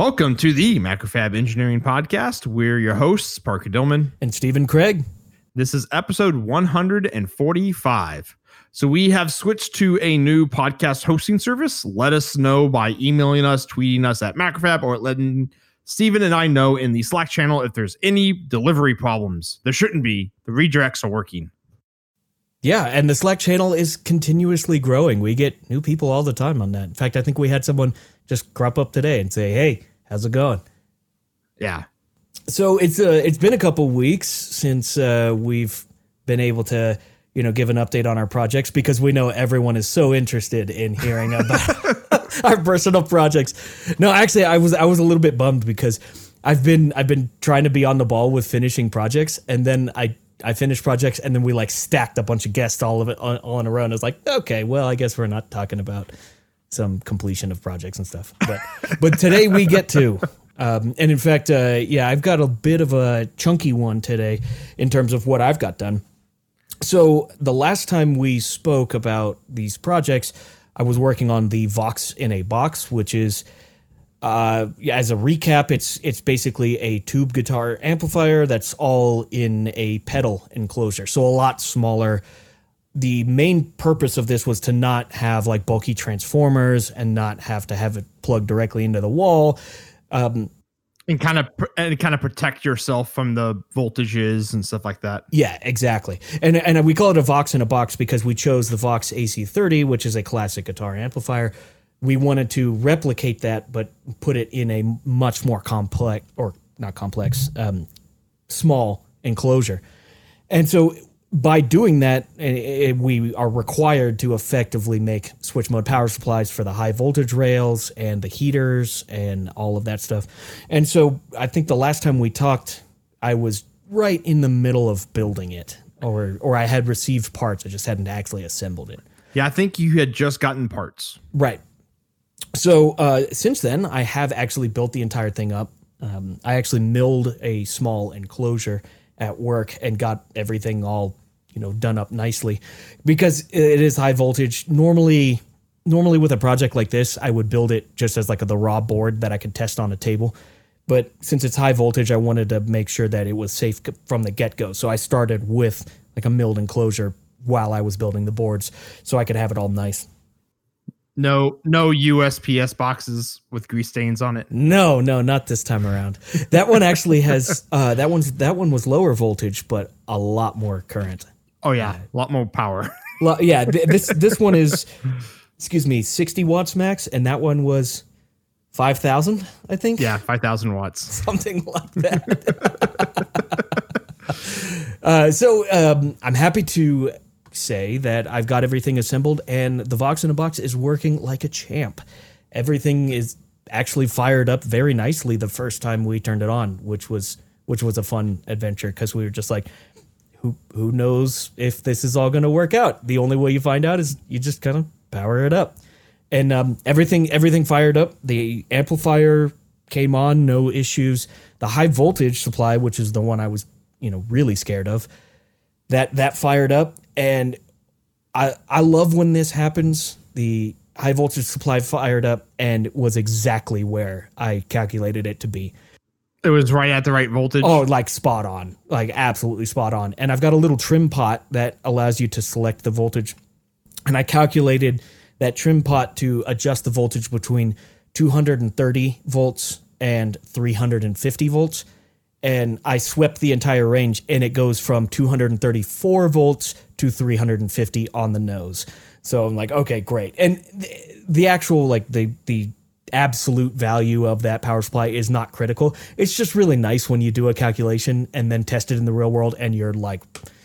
Welcome to the Macrofab Engineering Podcast. We're your hosts, Parker Dillman. And Stephen Craig. This is episode 145. So we have switched to a new podcast hosting service. Let us know by emailing us, tweeting us at Macrofab, or letting Stephen and I know in the Slack channel if there's any delivery problems. There shouldn't be. The redirects are working. Yeah, and the Slack channel is continuously growing. We get new people all the time on that. In fact, I think we had someone just crop up today and say, hey, how's it going? Yeah. So it's been a couple weeks since we've been able to, give an update on our projects, because we know everyone is so interested in hearing about our personal projects. No, actually, I was a little bit bummed because I've been trying to be on the ball with finishing projects, and then I finished projects, and then we stacked a bunch of guests, all of it all in a row. And I was like, okay, well, I guess we're not talking about some completion of projects and stuff, but today we get to, and in fact, I've got a bit of a chunky one today in terms of what I've got done. So the last time we spoke about these projects, I was working on the Vox in a Box, which is, as a recap, it's basically a tube guitar amplifier that's all in a pedal enclosure, so a lot smaller. The main purpose of this was to not have bulky transformers and not have to have it plugged directly into the wall, and kind of protect yourself from the voltages and stuff like that. Yeah, exactly. And we call it a Vox in a Box because we chose the Vox AC30, which is a classic guitar amplifier. We wanted to replicate that, but put it in a much more small enclosure. And so by doing that, we are required to effectively make switch mode power supplies for the high voltage rails and the heaters and all of that stuff. And so I think the last time we talked, I was right in the middle of building it, or I had received parts. I just hadn't actually assembled it. Yeah, I think you had just gotten parts. Right. So since then, I have actually built the entire thing up. I actually milled a small enclosure at work and got everything all, done up nicely, because it is high voltage. Normally with a project like this, I would build it just as the raw board that I could test on a table. But since it's high voltage, I wanted to make sure that it was safe from the get-go. So I started with a milled enclosure while I was building the boards, so I could have it all nice. No USPS boxes with grease stains on it. No, not this time around. That one actually has that one was lower voltage, but a lot more current. Oh yeah, a lot more power. Yeah, this one is, 60 watts max, and that one was 5,000, I think. Yeah, 5,000 watts, something like that. So I'm happy to say that I've got everything assembled, and the Vox in a Box is working like a champ. Everything is actually fired up very nicely the first time we turned it on, which was a fun adventure, because we were just who knows if this is all going to work out? The only way you find out is you just kind of power it up. And everything fired up. The amplifier came on, no issues. The high voltage supply, which is the one I was really scared of, that fired up. And I love when this happens. The high voltage supply fired up and was exactly where I calculated it to be. It was right at the right voltage. Oh, spot on, absolutely spot on. And I've got a little trim pot that allows you to select the voltage. And I calculated that trim pot to adjust the voltage between 230 volts and 350 volts. And I swept the entire range, and it goes from 234 volts to 350 on the nose. So I'm okay, great. And the actual, the absolute value of that power supply is not critical. It's just really nice when you do a calculation and then test it in the real world, and you're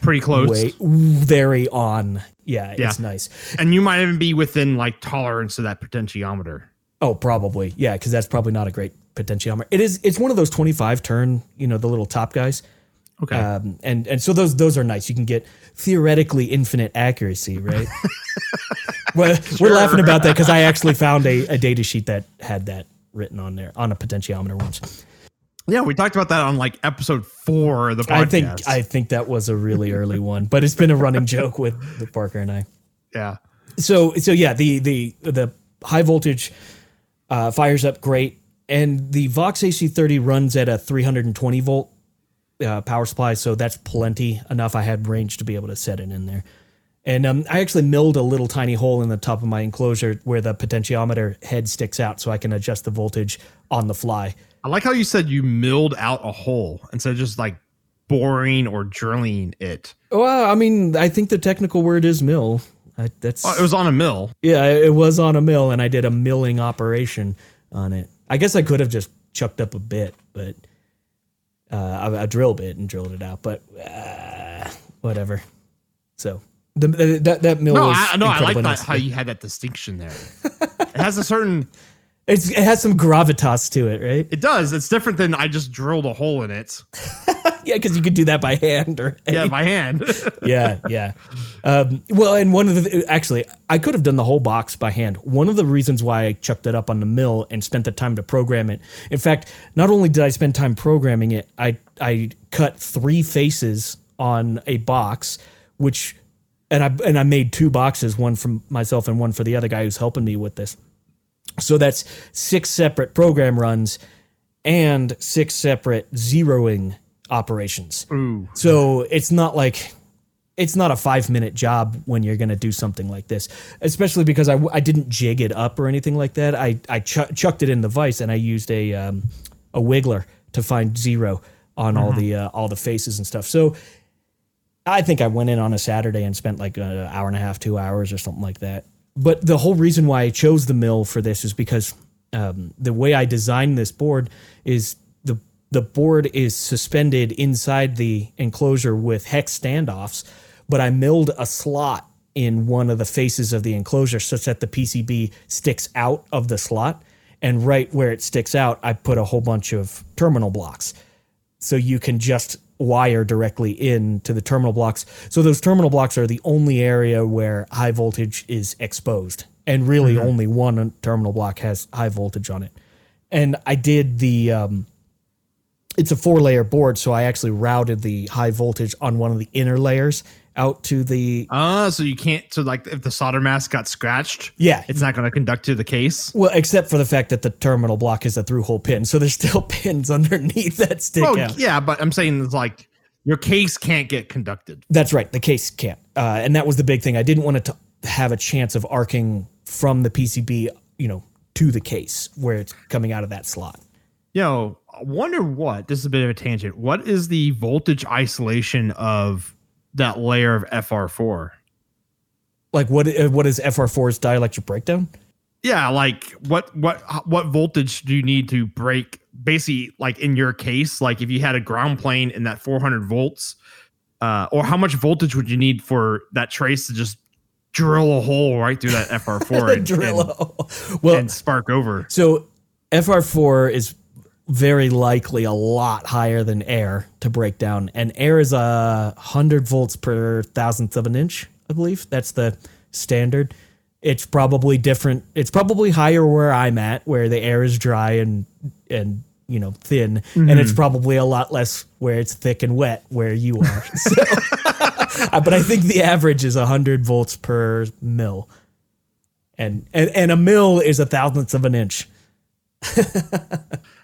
pretty close, very on. Yeah, it's nice. And you might even be within tolerance of that potentiometer. Oh, probably. Yeah, because that's probably not a great potentiometer. It is. It's one of those 25 turn, the little top guys. Okay. And so those are nice. You can get theoretically infinite accuracy, right? Well, sure. We're laughing about that because I actually found a data sheet that had that written on there on a potentiometer once. Yeah, we talked about that on episode 4 of the podcast. I think that was a really early one, but it's been a running joke with Parker and I. Yeah. So yeah, the high voltage fires up great. And the Vox AC30 runs at a 320 volt power supply, so that's plenty enough. I had range to be able to set it in there. And I actually milled a little tiny hole in the top of my enclosure where the potentiometer head sticks out so I can adjust the voltage on the fly. I like how you said you milled out a hole instead of just like boring or drilling it. Well, I mean, I think the technical word is mill. It was on a mill. Yeah, it was on a mill, and I did a milling operation on it. I guess I could have just chucked up a bit, but I drilled it and drilled it out, but whatever. So... That mill is incredible. I like that, how you had that distinction there. It has a certain... It has some gravitas to it, right? It does. It's different than I just drilled a hole in it. Yeah, because you could do that by hand. Right? Yeah, by hand. Yeah. Well, and one of the... Actually, I could have done the whole box by hand. One of the reasons why I chucked it up on the mill and spent the time to program it. In fact, not only did I spend time programming it, I cut 3 faces on a box, which... And I made 2 boxes, one for myself and one for the other guy who's helping me with this. So that's 6 separate program runs and 6 separate zeroing operations. Ooh. So it's not a 5-minute job when you're going to do something like this, especially because I didn't jig it up or anything like that. I chucked it in the vise and I used a wiggler to find zero on all the faces and stuff. So I think I went in on a Saturday and spent like an hour and a half, 2 hours or something like that. But the whole reason why I chose the mill for this is because the way I designed this board is the board is suspended inside the enclosure with hex standoffs, but I milled a slot in one of the faces of the enclosure such that the PCB sticks out of the slot. And right where it sticks out, I put a whole bunch of terminal blocks. So you can just... wire directly into the terminal blocks. So those terminal blocks are the only area where high voltage is exposed. And really only one terminal block has high voltage on it. And I did the, it's a 4-layer board. So I actually routed the high voltage on one of the inner layers out to the. So you can't, so like if the solder mask got scratched, yeah, it's not going to conduct to the case. Well, except for the fact that the terminal block is a through hole pin. So there's still pins underneath that stick out. Yeah, but I'm saying it's like your case can't get conducted. That's right. The case can't. And that was the big thing. I didn't want it to have a chance of arcing from the PCB, to the case where it's coming out of that slot. I wonder this is a bit of a tangent. What is the voltage isolation of that layer of FR4? Like what is FR4's dielectric breakdown? Yeah, like what voltage do you need to break? Basically, like in your case, like if you had a ground plane in that 400 volts, or how much voltage would you need for that trace to just drill a hole right through that FR4 and, and spark over? So FR4 is very likely a lot higher than air to break down. And air is 100 volts per thousandth of an inch, I believe. That's the standard. It's probably different. It's probably higher where I'm at, where the air is dry and thin. Mm-hmm. And it's probably a lot less where it's thick and wet where you are. So, but I think the average is 100 volts per mil. And a mil is a thousandth of an inch.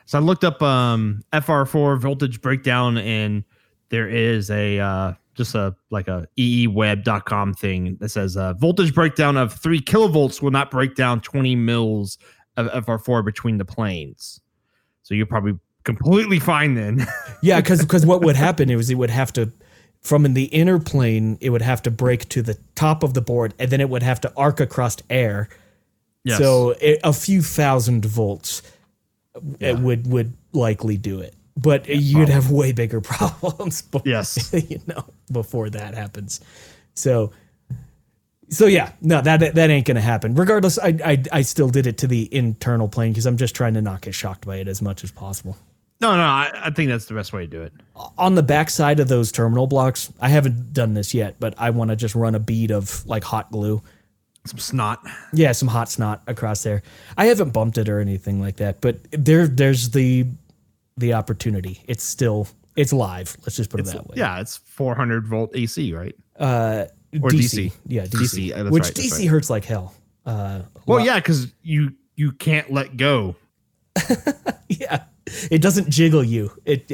So I looked up FR4 voltage breakdown, and there is a just a EEWeb.com thing that says voltage breakdown of 3 kilovolts will not break down 20 mils of FR4 between the planes. So you're probably completely fine then. Yeah, because what would happen is it would have to, from in the inner plane, it would have to break to the top of the board, and then it would have to arc across air. Yes. So a few thousand volts. Yeah. It would likely do it, but you'd have way bigger problems. Yes, before that happens. So yeah, no, that ain't gonna happen. Regardless, I still did it to the internal plane because I'm just trying to not get shocked by it as much as possible. No, I think that's the best way to do it. On the backside of those terminal blocks, I haven't done this yet, but I want to just run a bead of like hot glue. Some snot. Yeah, some hot snot across there. I haven't bumped it or anything like that, but there's the opportunity. It's live. Let's just put it that way. Yeah, it's 400 volt AC, right? Or DC. Yeah, DC. Yeah, which right, DC hurts like hell. Well, yeah, because you can't let go. Yeah. It doesn't jiggle you. It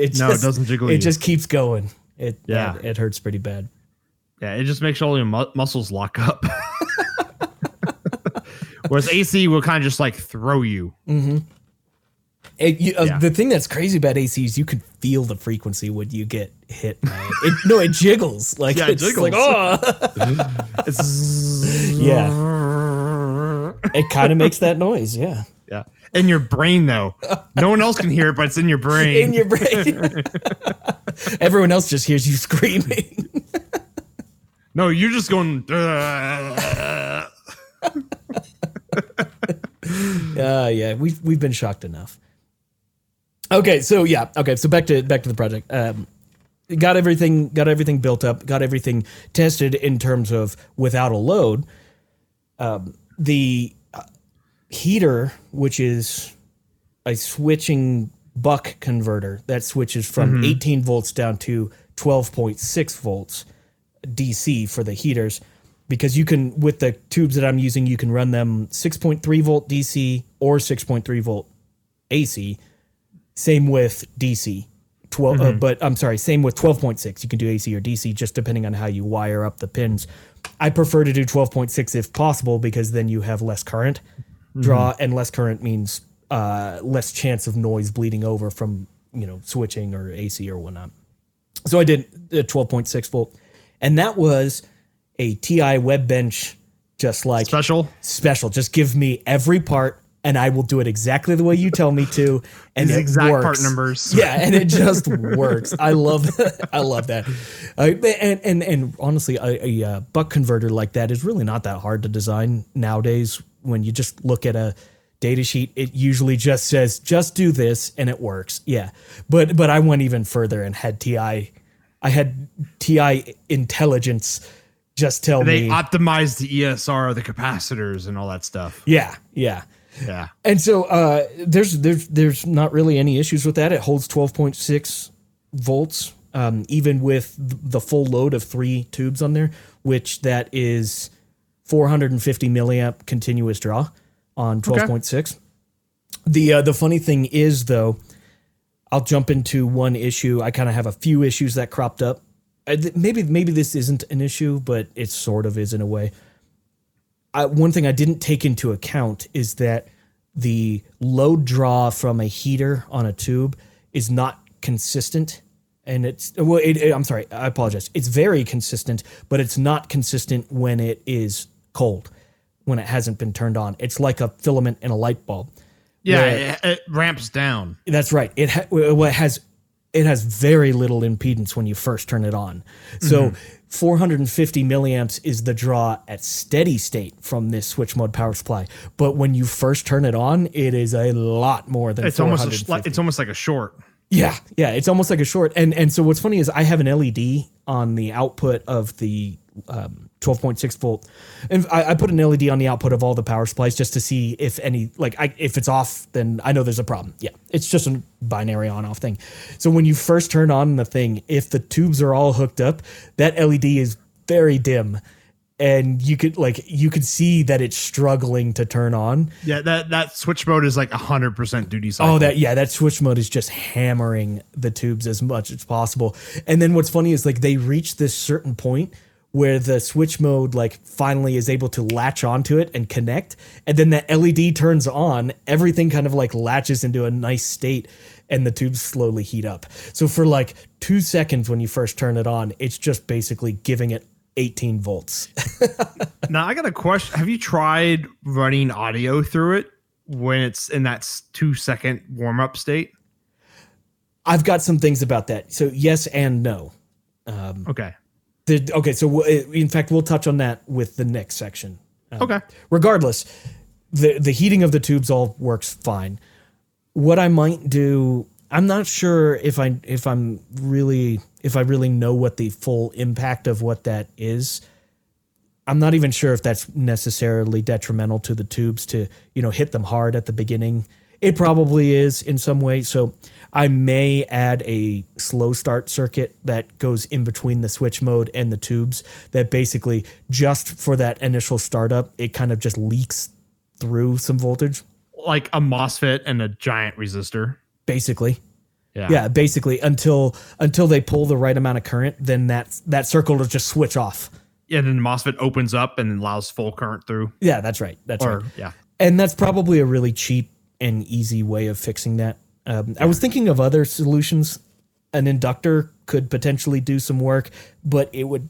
just keeps going. It hurts pretty bad. Yeah, it just makes all your muscles lock up. Whereas AC will kind of just like throw you. Mm-hmm. The thing that's crazy about AC is you can feel the frequency when you get hit. It jiggles. Like, yeah, it jiggles. Like, oh. Yeah. It kind of makes that noise. Yeah. Yeah. In your brain, though. No one else can hear it, but it's in your brain. In your brain. Everyone else just hears you screaming. No, you're just going. Yeah, we've been shocked enough. Okay, so yeah, so back to the project. Got everything built up, got everything tested in terms of without a load. The heater, which is a switching buck converter that switches from 18 volts down to 12.6 volts DC for the heaters, because you can, with the tubes that I'm using, you can run them 6.3 volt DC or 6.3 volt AC. Same with DC, 12. Same with 12.6. You can do AC or DC, just depending on how you wire up the pins. I prefer to do 12.6 if possible, because then you have less current draw, and less current means less chance of noise bleeding over from switching or AC or whatnot. So I did 12.6 volt, and that was a TI web bench, just like special. Just give me every part, and I will do it exactly the way you tell me to. And it exact works. Part numbers. Yeah, and it just works. I love that. And honestly, a buck converter like that is really not that hard to design nowadays. When you just look at a data sheet, it usually just says, just do this, and it works. Yeah, but I went even further and had TI intelligence. Just tell me. They optimize the ESR, the capacitors, and all that stuff. Yeah. And so there's not really any issues with that. It holds 12.6 volts, even with the full load of three tubes on there, which that is 450 milliamp continuous draw on 12.6. Okay. The funny thing is, though, I'll jump into one issue. I kind of have a few issues that cropped up. Maybe this isn't an issue, but it sort of is in a way. One thing I didn't take into account is that the load draw from a heater on a tube is not consistent, and I apologize. It's very consistent, but it's not consistent when it is cold, when it hasn't been turned on. It's like a filament in a light bulb. Yeah, it ramps down. That's right. It has very little impedance when you first turn it on. So 450 milliamps is the draw at steady state from this switch mode power supply. But when you first turn it on, it is a lot more than 450. It's almost like a short. Yeah, it's almost like a short. And so what's funny is I have an LED on the output of the 12.6 volt. And I put an LED on the output of all the power supplies just to see if if it's off, then I know there's a problem. Yeah, it's just a binary on-off thing. So when you first turn on the thing, if the tubes are all hooked up, that LED is very dim, and you could see that it's struggling to turn on. Yeah, that switch mode is like 100% duty cycle. Oh, that switch mode is just hammering the tubes as much as possible. And then what's funny is they reach this certain point where the switch mode finally is able to latch onto it and connect. And then the LED turns on, everything kind of latches into a nice state, and the tubes slowly heat up. So for 2 seconds when you first turn it on, it's just basically giving it 18 volts. Now I got a question. Have you tried running audio through it when it's in that 2 second warm up state? I've got some things about that. So yes and no. Okay. So in fact, we'll touch on that with the next section. Regardless, the heating of the tubes all works fine. What I might do, I'm not sure if I really know what the full impact of what that is. I'm not even sure if that's necessarily detrimental to the tubes to hit them hard at the beginning. It probably is in some way. So I may add a slow start circuit that goes in between the switch mode and the tubes that basically just for that initial startup, it kind of just leaks through some voltage. Like a MOSFET and a giant resistor. basically. Yeah, basically until they pull the right amount of current, then that circle will just switch off. Yeah, then the MOSFET opens up and allows full current through. Yeah, that's right. That's right. Yeah. And that's probably a really cheap and easy way of fixing that. I was thinking of other solutions. An inductor could potentially do some work, but it would,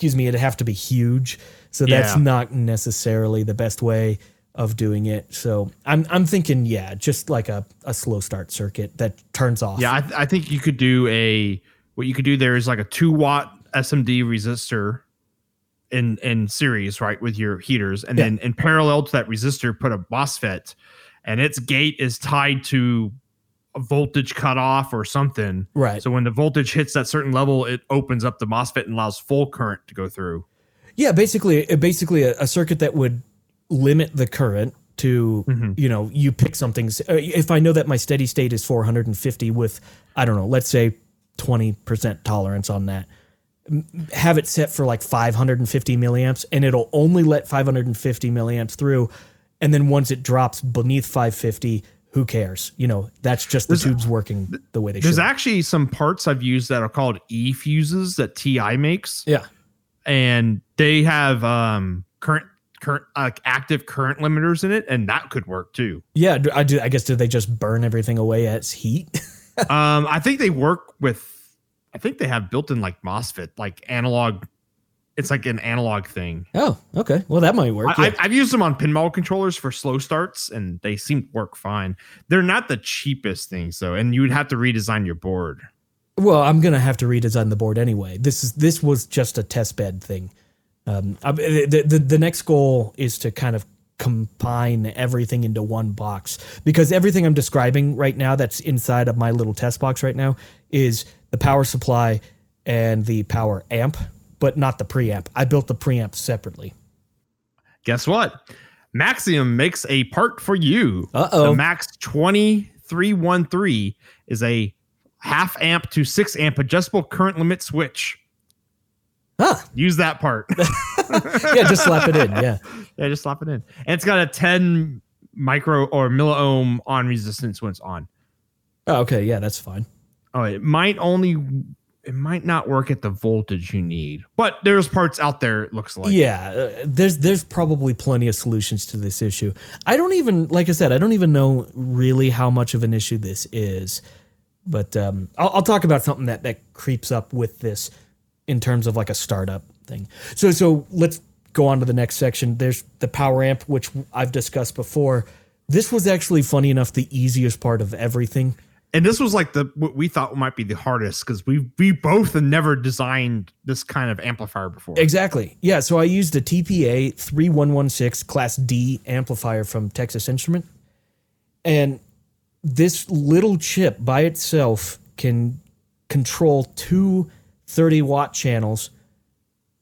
it'd have to be huge. So that's not necessarily the best way of doing it. So I'm thinking, just like a slow start circuit that turns off. Yeah, I think you could do what you could do there is like a 2-watt SMD resistor in series, right, with your heaters. And then in parallel to that resistor, put a MOSFET, and its gate is tied to a voltage cutoff or something. Right. So when the voltage hits that certain level, it opens up the MOSFET and allows full current to go through. Yeah, basically a circuit that would limit the current to, you pick something. If I know that my steady state is 450 with, I don't know, let's say 20% tolerance on that, have it set for like 550 milliamps, and it'll only let 550 milliamps through. And then once it drops beneath 550, who cares? That's just the tubes working the way they should. There's actually some parts I've used that are called E-fuses that TI makes. Yeah. And they have current active current limiters in it, and that could work too. Yeah, did they just burn everything away as heat? I think they work with, I think they have built in like MOSFET, like analog. It's like an analog thing. Oh, okay. Well, that might work. I've used them on pinball controllers for slow starts, and they seem to work fine. They're not the cheapest things, though, and you would have to redesign your board. Well, I'm going to have to redesign the board anyway. This was just a test bed thing. The next goal is to kind of combine everything into one box, because everything I'm describing right now that's inside of my little test box right now is the power supply and the power amp, but not the preamp. I built the preamp separately. Guess what? Maxim makes a part for you. Uh-oh. The Max 2313 is a 0.5 amp to 6 amp adjustable current limit switch. Huh. Use that part. Just slap it in. Yeah, just slap it in. And it's got a 10 micro or milliohm on resistance when it's on. Oh, okay. Yeah, that's fine. Oh, it might not work at the voltage you need, but there's parts out there. It looks like. Yeah, there's probably plenty of solutions to this issue. I don't even know really how much of an issue this is, but I'll talk about something that creeps up with this in terms of like a startup thing. So let's go on to the next section. There's the power amp, which I've discussed before. This was actually, funny enough, the easiest part of everything. And this was like what we thought might be the hardest, because we both have never designed this kind of amplifier before. Exactly. Yeah, so I used a TPA3116 Class D amplifier from Texas Instrument. And this little chip by itself can control 2 30-watt channels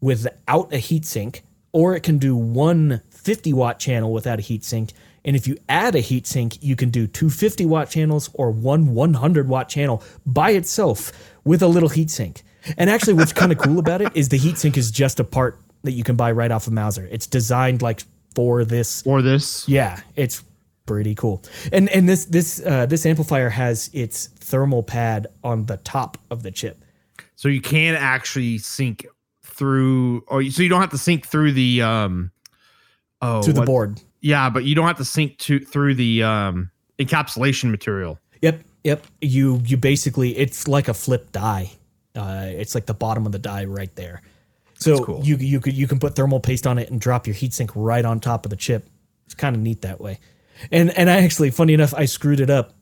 without a heatsink, or it can do one 50-watt channel without a heatsink. And if you add a heatsink, you can do two 50-watt channels or one 100-watt channel by itself with a little heatsink. And actually, what's kind of cool about it is the heatsink is just a part that you can buy right off of Mauser. It's designed like for this. For this? Yeah, it's pretty cool. And this amplifier has its thermal pad on the top of the chip. So you can actually sync through, so you don't have to sync through the to the board. Yeah, but you don't have to sync through the encapsulation material. Yep. You basically, it's like a flip die. It's like the bottom of the die right there. So cool. you can put thermal paste on it and drop your heatsink right on top of the chip. It's kind of neat that way. And I actually, funny enough, I screwed it up.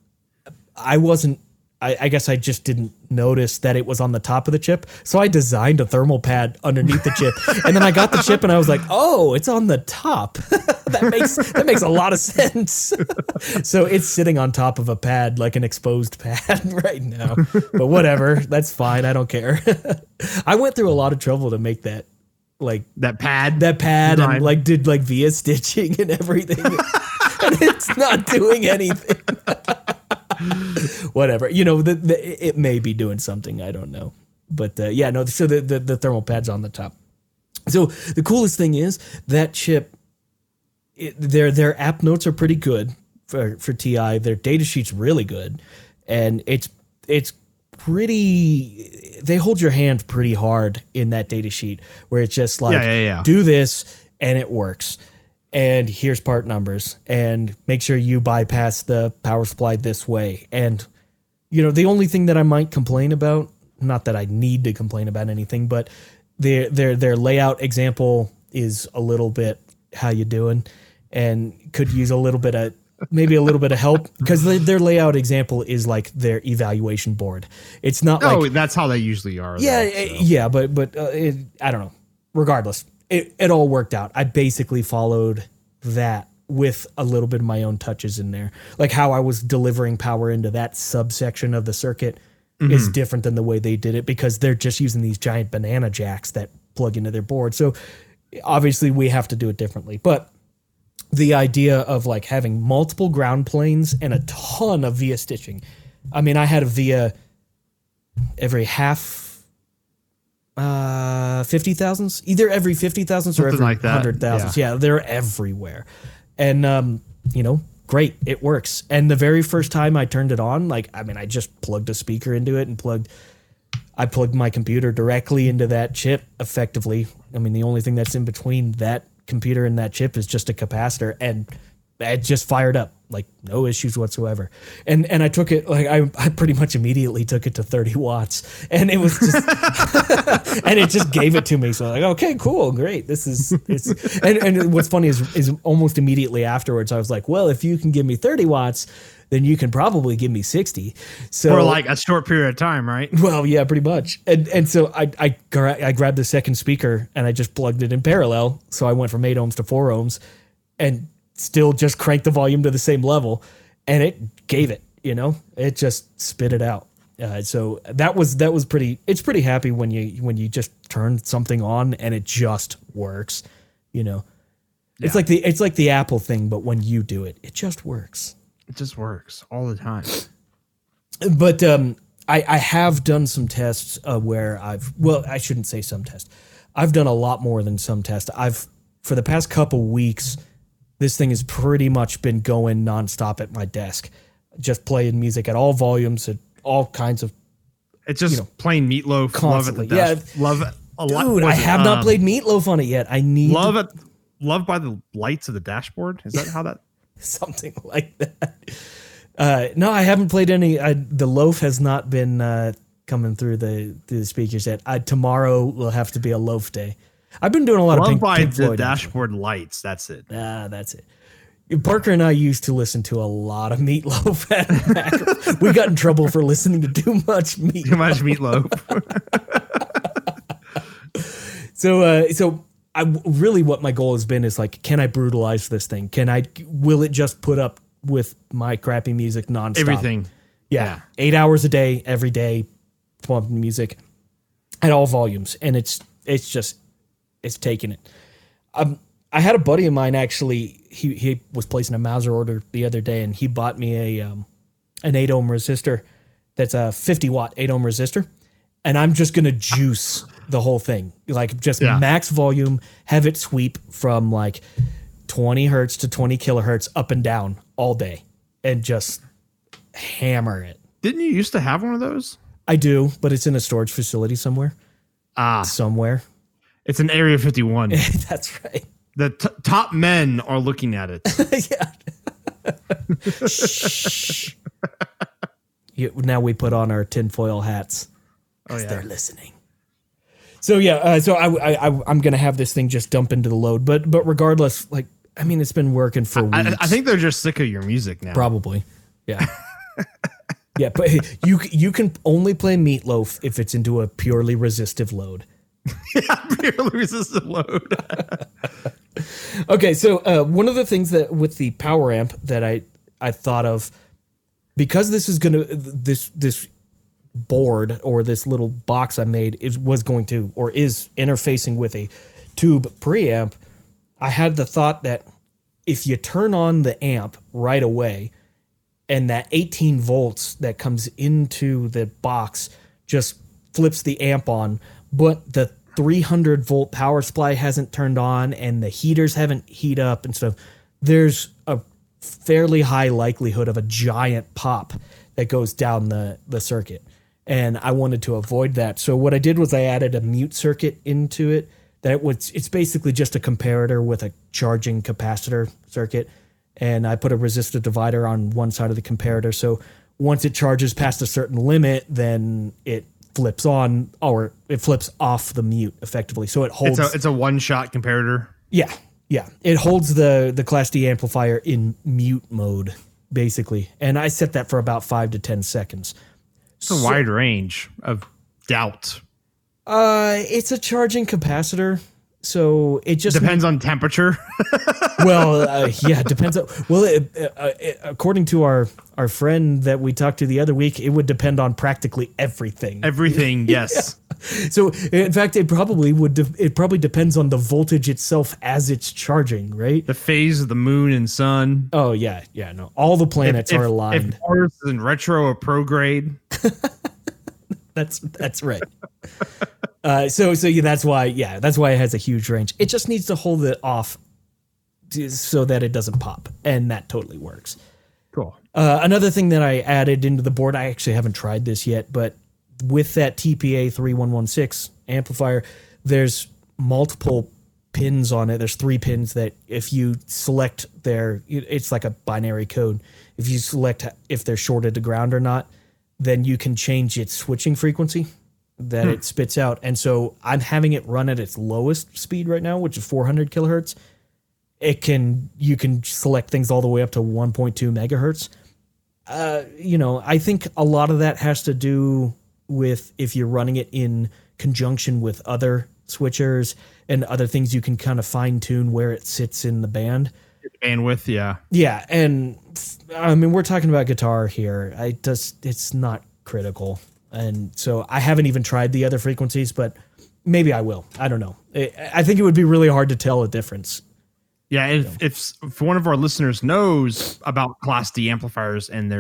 I guess I just didn't notice that it was on the top of the chip. So I designed a thermal pad underneath the chip. And then I got the chip and I was like, oh, it's on the top. That makes a lot of sense. So it's sitting on top of a pad, like an exposed pad right now. But whatever, that's fine. I don't care. I went through a lot of trouble to make that. Like that pad design. And like did like via stitching and everything. And it's not doing anything. Whatever, it may be doing something, I don't know, but so the thermal pad's on the top. So the coolest thing is that chip, their app notes are pretty good for TI. Their data sheet's really good, and it's pretty, they hold your hand pretty hard in that data sheet where it's just like, do this and it works. And here's part numbers, and make sure you bypass the power supply this way. And, you know, the only thing that I might complain about, not that I need to complain about anything, but their layout example is a little bit, how you doing? And could use a little bit of, maybe a little bit of help, because their layout example is like their evaluation board. It's not like, that's how they usually are. Yeah. Though, so. Yeah. But I don't know. Regardless. It all worked out. I basically followed that with a little bit of my own touches in there. Like how I was delivering power into that subsection of the circuit is different than the way they did it, because they're just using these giant banana jacks that plug into their board. So obviously we have to do it differently. But the idea of like having multiple ground planes and a ton of via stitching. I mean, I had a via every half... 50,000s, either every 50,000s or every 100,000s. Yeah, they're everywhere. And, you know, great, it works. And the very first time I turned it on, like, I mean, I just plugged a speaker into it and I plugged my computer directly into that chip effectively. I mean, the only thing that's in between that computer and that chip is just a capacitor, and it just fired up. Like, no issues whatsoever. And I took it, like, I pretty much immediately took it to 30 watts. And it was just, and it just gave it to me. So I'm like, okay, cool, great. This is and what's funny is almost immediately afterwards, I was like, well, if you can give me 30 watts, then you can probably give me 60. So, for like a short period of time, right? Well, yeah, pretty much. And so I grabbed the second speaker and I just plugged it in parallel. So I went from 8 ohms to 4 ohms and still just cranked the volume to the same level, and it gave it, you know, it just spit it out. So that was pretty, it's pretty happy when you just turn something on and it just works, you know. Yeah. It's like the Apple thing, but when you do it, it just works. It just works all the time. But I have done some tests where I shouldn't say some tests. I've done a lot more than some tests. For the past couple weeks, this thing has pretty much been going nonstop at my desk, just playing music at all volumes, at all kinds of. It's just plain Meatloaf. Constantly. Love at the desk. Love it a lot. Dude, I have not played Meatloaf on it yet. I need Love by the lights of the dashboard. Is that how that? Something like that. No, I haven't played any. The loaf has not been coming through the speakers yet. Tomorrow will have to be a loaf day. I've been doing a lot of Pink Floyd. Dashboard lights. That's it. Ah, that's it. Parker and I used to listen to a lot of Meatloaf. We got in trouble for listening to too much Meatloaf. Too much Meatloaf. So I really, what my goal has been is like, can I brutalize this thing? Will it just put up with my crappy music nonstop? Everything. Yeah. 8 hours a day, every day, pumping music at all volumes. And it's taking it. I had a buddy of mine, actually, he was placing a Mauser order the other day, and he bought me an 8-ohm resistor that's a 50-watt 8-ohm resistor, and I'm just going to juice the whole thing. Like, just max volume, have it sweep from, like, 20 hertz to 20 kilohertz up and down all day, and just hammer it. Didn't you used to have one of those? I do, but it's in a storage facility somewhere. Somewhere. It's an Area 51. That's right. The top men are looking at it. Yeah. Shh. Now we put on our tinfoil hats because they're listening. So I'm gonna have this thing just dump into the load, but regardless, like, I mean, it's been working for weeks. I think they're just sick of your music now. Probably. Yeah. Yeah, but hey, you can only play Meatloaf if it's into a purely resistive load. Yeah, purely resistive load. Okay, so one of the things that with the power amp that I thought of, because this is gonna this board, or this little box I made is interfacing with a tube preamp, I had the thought that if you turn on the amp right away, and that 18 volts that comes into the box just flips the amp on, but the 300 volt power supply hasn't turned on and the heaters haven't heat up and stuff, there's a fairly high likelihood of a giant pop that goes down the circuit. And I wanted to avoid that. So what I did was I added a mute circuit into it. It's basically just a comparator with a charging capacitor circuit. And I put a resistive divider on one side of the comparator. So once it charges past a certain limit, then it flips on, or it flips off the mute effectively. So it holds. It's a one-shot comparator. Yeah. Yeah. It holds the Class D amplifier in mute mode, basically. And I set that for about 5 to 10 seconds. It's a wide range of doubt. It's a charging capacitor, so it just depends on temperature. Well, yeah, depends on. Well, according to our friend that we talked to the other week, it would depend on practically everything. Everything, yes. Yeah. So, in fact, it probably would. It probably depends on the voltage itself as it's charging, right? The phase of the moon and sun. Oh yeah, yeah. No, all the planets are aligned. If Mars is in retro or prograde. That's right. So yeah, that's why it has a huge range. It just needs to hold it off so that it doesn't pop, and that totally works. Cool. Another thing that I added into the board, I actually haven't tried this yet, but with that TPA3116 amplifier, there's multiple pins on it. There's 3 pins that if you select their, it's like a binary code. If you select if they're shorted to ground or not, then you can change its switching frequency that it spits out. And so I'm having it run at its lowest speed right now, which is 400 kilohertz. You can select things all the way up to 1.2 megahertz. I think a lot of that has to do with if you're running it in conjunction with other switchers and other things, you can kind of fine tune where it sits in the band. Bandwidth, yeah. Yeah, and I mean, we're talking about guitar here. It's not critical. And so I haven't even tried the other frequencies, but maybe I will. I don't know. I think it would be really hard to tell a difference. Yeah, if one of our listeners knows about Class D amplifiers and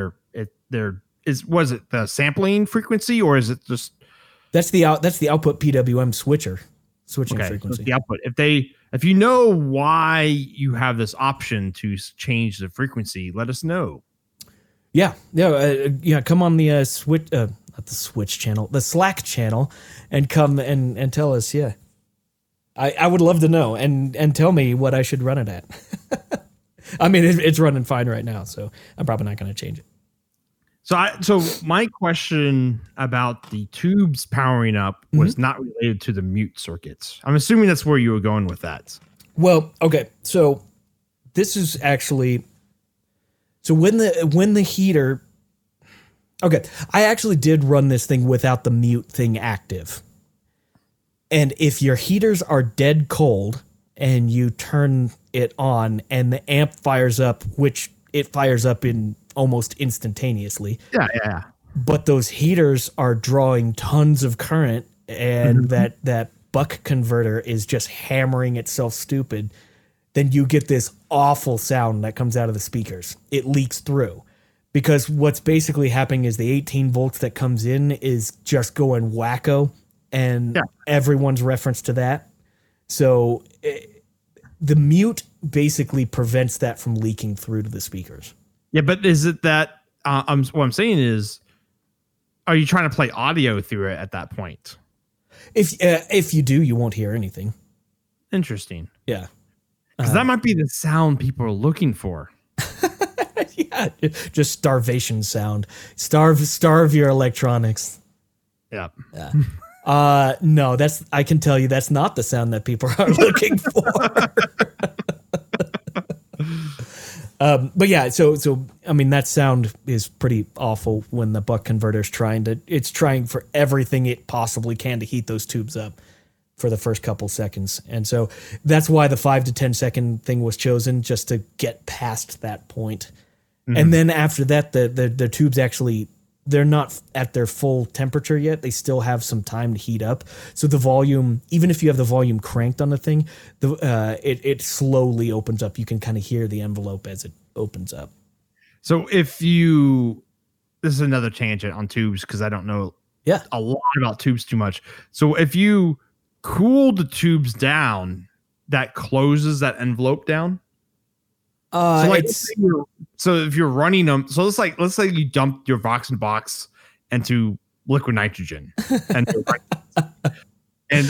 was it the sampling frequency, or is it just that's the output PWM switching frequency? So the output. If you know why you have this option to change the frequency, let us know. Yeah. Come on the Slack channel, and come and tell us. Yeah, I would love to know and tell me what I should run it at. I mean, it's running fine right now, so I'm probably not going to change it. So my question about the tubes powering up was not related to the mute circuits. I'm assuming that's where you were going with that. Well, okay. So this is actually, when the heater, okay, I actually did run this thing without the mute thing active. And if your heaters are dead cold and you turn it on and the amp fires up, which it fires up in almost instantaneously. Yeah. But those heaters are drawing tons of current, and that buck converter is just hammering itself stupid. Then you get this awful sound that comes out of the speakers. It leaks through, because what's basically happening is the 18 volts that comes in is just going wacko, and everyone's reference to that. So the mute basically prevents that from leaking through to the speakers. Yeah, but is it that what I'm saying is, are you trying to play audio through it at that point? If you do, you won't hear anything. Interesting. Yeah. Because that might be the sound people are looking for. Yeah, just starvation sound. Starve your electronics. Yeah. Yeah. No, I can tell you that's not the sound that people are looking for. But yeah, so I mean, that sound is pretty awful when the buck converter is trying for everything it possibly can to heat those tubes up for the first couple seconds. And so that's why the 5 to 10 second thing was chosen, just to get past that point. Mm-hmm. And then after that, the tubes actually, they're not at their full temperature yet. They still have some time to heat up. So the volume, even if you have the volume cranked on the thing, it slowly opens up. You can kind of hear the envelope as it opens up. So this is another tangent on tubes, because I don't know a lot about tubes too much. So if you cool the tubes down, that closes that envelope down. So like, So if you're running them, so it's like, let's say you dump your Vox in a Box into liquid nitrogen and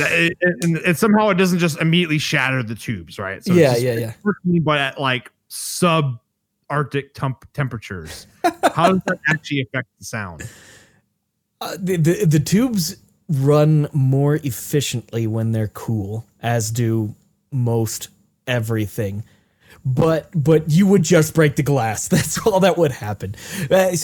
somehow it doesn't just immediately shatter the tubes, right? So it's working, but at like sub-Arctic temperatures. How does that actually affect the sound? The tubes run more efficiently when they're cool, as do most everything. But you would just break the glass. That's all that would happen. Okay.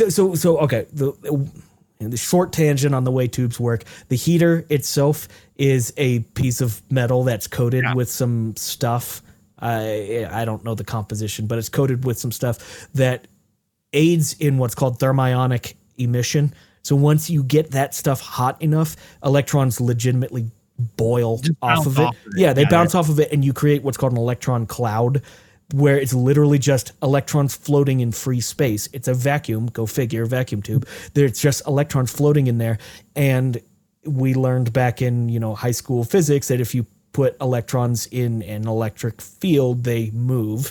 The short tangent on the way tubes work. The heater itself is a piece of metal that's coated with some stuff. I don't know the composition, but it's coated with some stuff that aids in what's called thermionic emission. So once you get that stuff hot enough, electrons legitimately boil off of it. They bounce off of it, and you create what's called an electron cloud, where it's literally just electrons floating in free space. It's a vacuum, go figure, vacuum tube. There's just electrons floating in there. And we learned back in, high school physics that if you put electrons in an electric field, they move.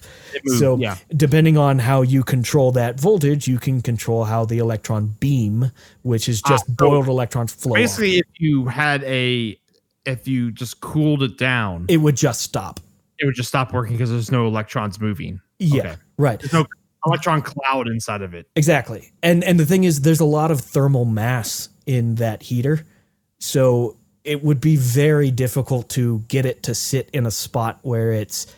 So depending on how you control that voltage, you can control how the electron beam, which is just boiled electrons flow. Basically, if you just cooled it down, it would just stop. It would just stop working because there's no electrons moving. Yeah, okay. Right. There's no electron cloud inside of it. Exactly. And the thing is, there's a lot of thermal mass in that heater. So it would be very difficult to get it to sit in a spot where it's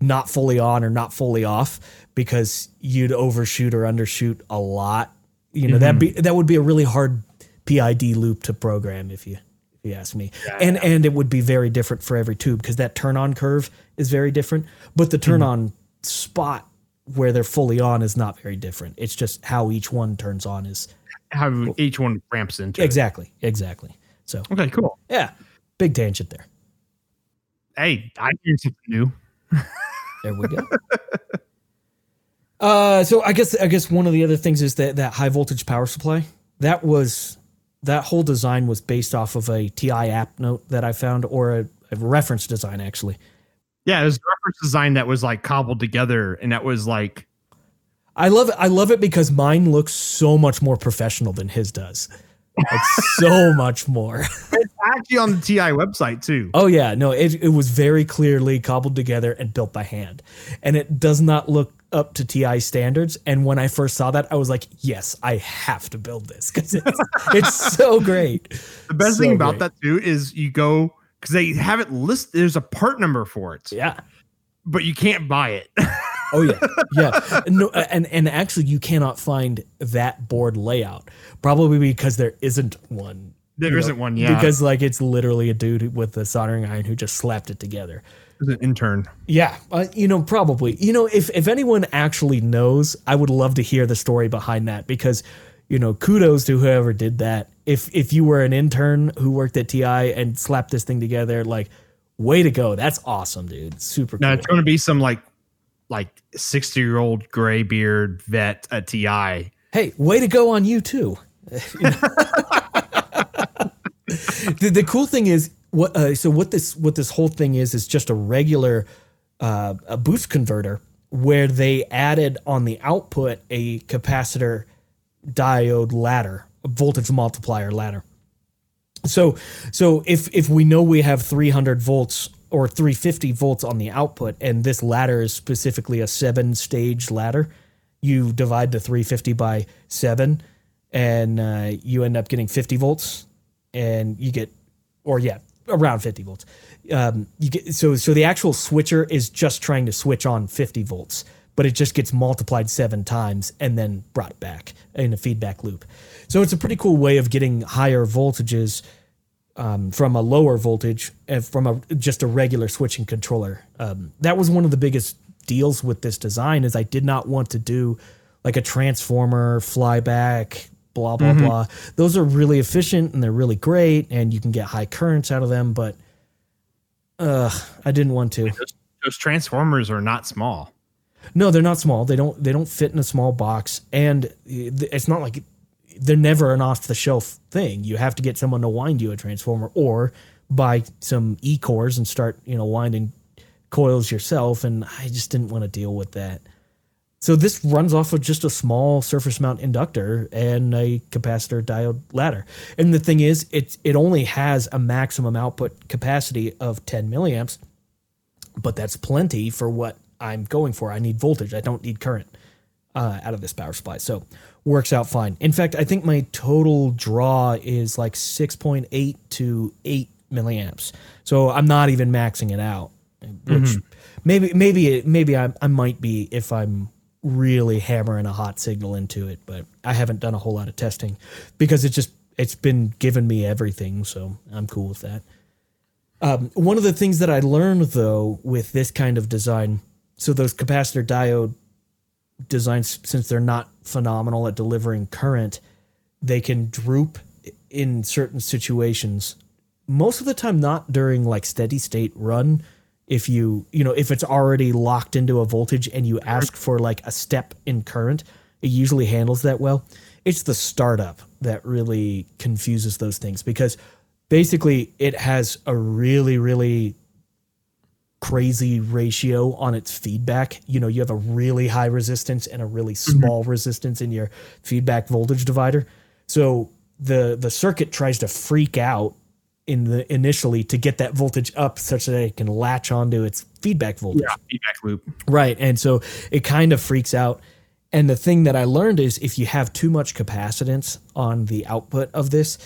not fully on or not fully off, because you'd overshoot or undershoot a lot. That would be a really hard PID loop to program if you ask me. And it would be very different for every tube, because that turn on curve is very different, but the turn on spot where they're fully on is not very different. It's just how each one turns on is how each one ramps into it. Exactly. So, okay, cool. Yeah. Big tangent there. Hey, I learned something new. There we go. So I guess one of the other things is that high voltage power supply that whole design was based off of a TI app note that I found, or a reference design, actually. Yeah, it was a reference design that was like cobbled together, and that was like... I love it because mine looks so much more professional than his does. Like, so much more. It's actually on the TI website, too. Oh, yeah. No, it was very clearly cobbled together and built by hand. And it does not look up to TI standards, and when I first saw that, I was like, yes, I have to build this, because it's so great. The best thing about that too is you go, because they have it listed, there's a part number for it, but you can't buy it. Oh yeah no, and actually you cannot find that board layout, probably because there isn't one because like it's literally a dude with a soldering iron who just slapped it together. As an intern. Yeah. Probably. If anyone actually knows, I would love to hear the story behind that, because, kudos to whoever did that. If you were an intern who worked at TI and slapped this thing together, like, way to go. That's awesome, dude. Super cool. Now, it's going to be some like 60-year-old gray beard vet at TI. Hey, way to go on you, too. The cool thing is, what this whole thing is just a regular a boost converter, where they added on the output a capacitor diode ladder, a voltage multiplier ladder. So if we know we have 300 volts or 350 volts on the output, and this ladder is specifically a 7-stage ladder, you divide the 350 by 7, and you end up getting 50 volts, and you get, around 50 volts. So the actual switcher is just trying to switch on 50 volts, but it just gets multiplied 7 times and then brought back in a feedback loop. So it's a pretty cool way of getting higher voltages from a lower voltage and from just a regular switching controller. That was one of the biggest deals with this design, is I did not want to do like a transformer flyback, blah, blah, blah. Those are really efficient and they're really great, and you can get high currents out of them, but I didn't want to. Those transformers are not small. No, they're not small. They don't fit in a small box, and it's not like they're never an off-the-shelf thing. You have to get someone to wind you a transformer, or buy some E-cores and start winding coils yourself, and I just didn't want to deal with that. So this runs off of just a small surface mount inductor and a capacitor diode ladder. And the thing is, it only has a maximum output capacity of 10 milliamps, but that's plenty for what I'm going for. I need voltage. I don't need current out of this power supply. So works out fine. In fact, I think my total draw is like 6.8 to 8 milliamps. So I'm not even maxing it out, which maybe I might be if I'm really hammering a hot signal into it, but I haven't done a whole lot of testing because it's been giving me everything, so I'm cool with that. One of the things that I learned though with this kind of design, so those capacitor diode designs, since they're not phenomenal at delivering current, they can droop in certain situations. Most of the time, not during like steady state run. If if it's already locked into a voltage and you ask for like a step in current, it usually handles that well. It's the startup that really confuses those things, because basically it has a really, really crazy ratio on its feedback. You have a really high resistance and a really small resistance in your feedback voltage divider. So the circuit tries to freak out initially to get that voltage up such that it can latch onto its feedback voltage. Yeah, feedback loop. Right. And so it kind of freaks out. And the thing that I learned is if you have too much capacitance on the output of this,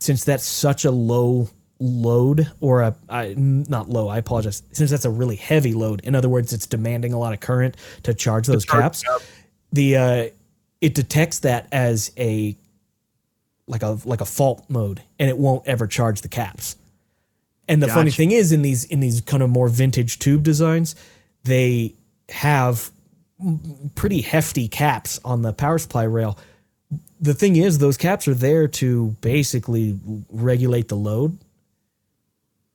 since that's such a low load, or since that's a really heavy load, in other words, it's demanding a lot of current to charge those caps. It detects that as a fault mode, and it won't ever charge the caps. And the funny thing is, in these kind of more vintage tube designs, they have pretty hefty caps on the power supply rail. The thing is, those caps are there to basically regulate the load.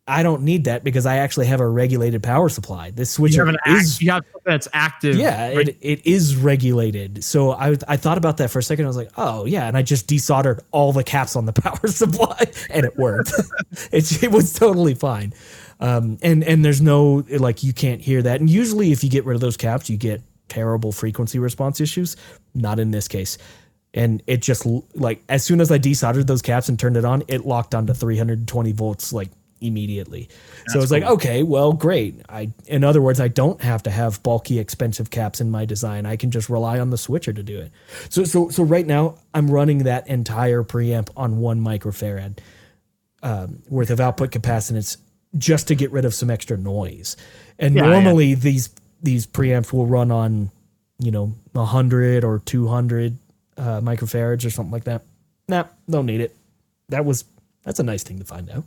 I don't need that because I actually have a regulated power supply. This switcher you have something that's active. Yeah, right? It is regulated. So I thought about that for a second. I was like, oh yeah, and I just desoldered all the caps on the power supply, and it worked. it was totally fine. And there's no you can't hear that. And usually, if you get rid of those caps, you get terrible frequency response issues. Not in this case. And it just as soon as I desoldered those caps and turned it on, it locked onto 320 volts immediately. That's so it's cool. Okay, well, great. In other words, I don't have to have bulky, expensive caps in my design. I can just rely on the switcher to do it. So right now I'm running that entire preamp on 1 microfarad worth of output capacitance just to get rid of some extra noise. And normally these preamps will run on 100 or 200 microfarads or something like that. Nah, don't need it. That's a nice thing to find out.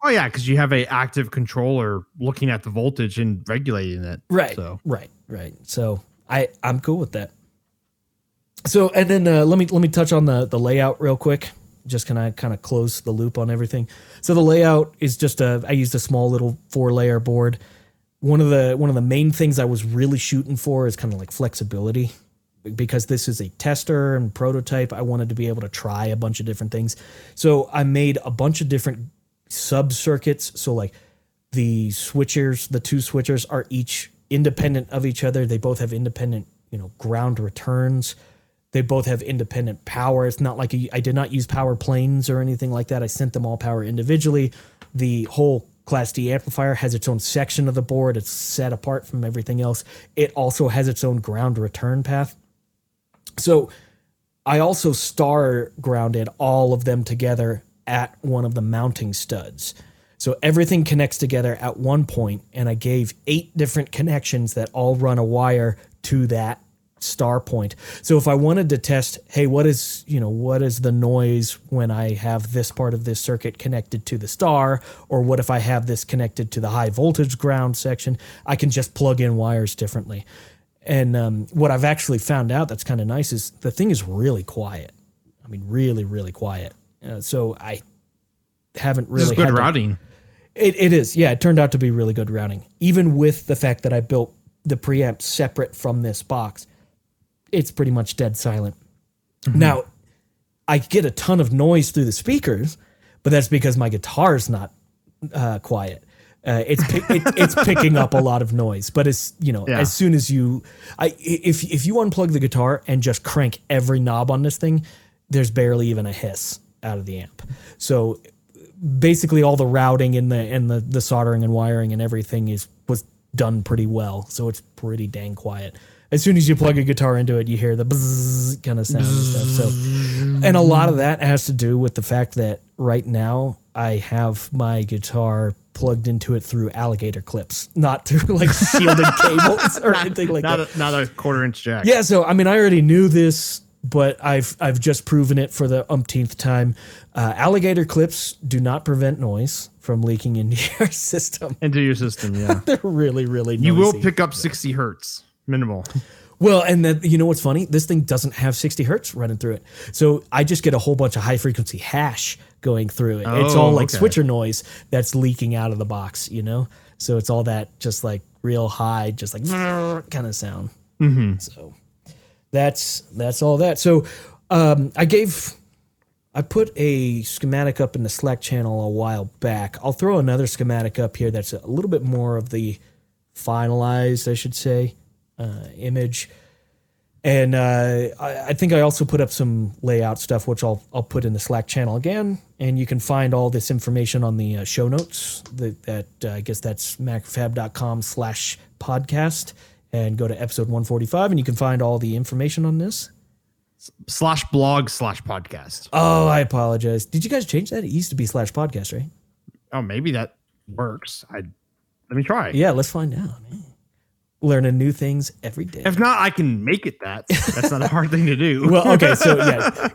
Oh yeah, because you have an active controller looking at the voltage and regulating it. Right. So. Right. So I'm cool with that. So and then let me touch on the layout real quick. Just can I kind of close the loop on everything? So the layout is I used a small little 4-layer board. One of the main things I was really shooting for is kind of flexibility, because this is a tester and prototype. I wanted to be able to try a bunch of different things. So I made a bunch of different sub circuits. So the two switchers are each independent of each other. They both have independent, ground returns. They both have independent power. It's not like I did not use power planes or anything like that. I sent them all power individually. The whole Class D amplifier has its own section of the board. It's set apart from everything else. It also has its own ground return path. So I also star grounded all of them together at one of the mounting studs. So everything connects together at one point, and I gave 8 different connections that all run a wire to that star point. So if I wanted to test, hey, what is the noise when I have this part of this circuit connected to the star, or what if I have this connected to the high voltage ground section, I can just plug in wires differently. And what I've actually found out that's kind of nice is the thing is really quiet. I mean, really, really quiet. So I haven't really. This is good routing. It is. Yeah, it turned out to be really good routing, even with the fact that I built the preamp separate from this box. It's pretty much dead silent. Mm-hmm. Now, I get a ton of noise through the speakers, but that's because my guitar's not quiet. It's picking up a lot of noise, but as you know, as soon as you, if you unplug the guitar and just crank every knob on this thing, there's barely even a hiss out of the amp. So basically, all the routing and the soldering and wiring and everything was done pretty well. So it's pretty dang quiet. As soon as you plug a guitar into it, you hear the bzzz kind of sound and stuff. So, and a lot of that has to do with the fact that right now I have my guitar plugged into it through alligator clips, not through like shielded cables or anything like that. Not a quarter-inch jack. Yeah, so I mean, I already knew this, but I've just proven it for the umpteenth time. Alligator clips do not prevent noise from leaking into your system. Into your system, yeah. They're really, really noisy. You will pick up 60 hertz. Minimal. Well, and then, you know what's funny? This thing doesn't have 60 hertz running through it. So I just get a whole bunch of high-frequency hash going through it. Oh, it's all like switcher noise that's leaking out of the box, you know? So it's all that just like real high, just like kind of sound. Mm-hmm. So that's all that. So I put a schematic up in the Slack channel a while back. I'll throw another schematic up here that's a little bit more of the finalized, I should say, image. And I think I also put up some layout stuff, which I'll put in the Slack channel again. And you can find all this information on the show notes. I guess that's macrofab.com/podcast. And go to episode 145, and you can find all the information on this. /blog/podcast. Oh, I apologize. Did you guys change that? It used to be /podcast, right? Oh, maybe that works. Let me try. Yeah, let's find out, man. Learning new things every day. If not, I can make it that. That's not a hard thing to do. Well, okay, so yeah.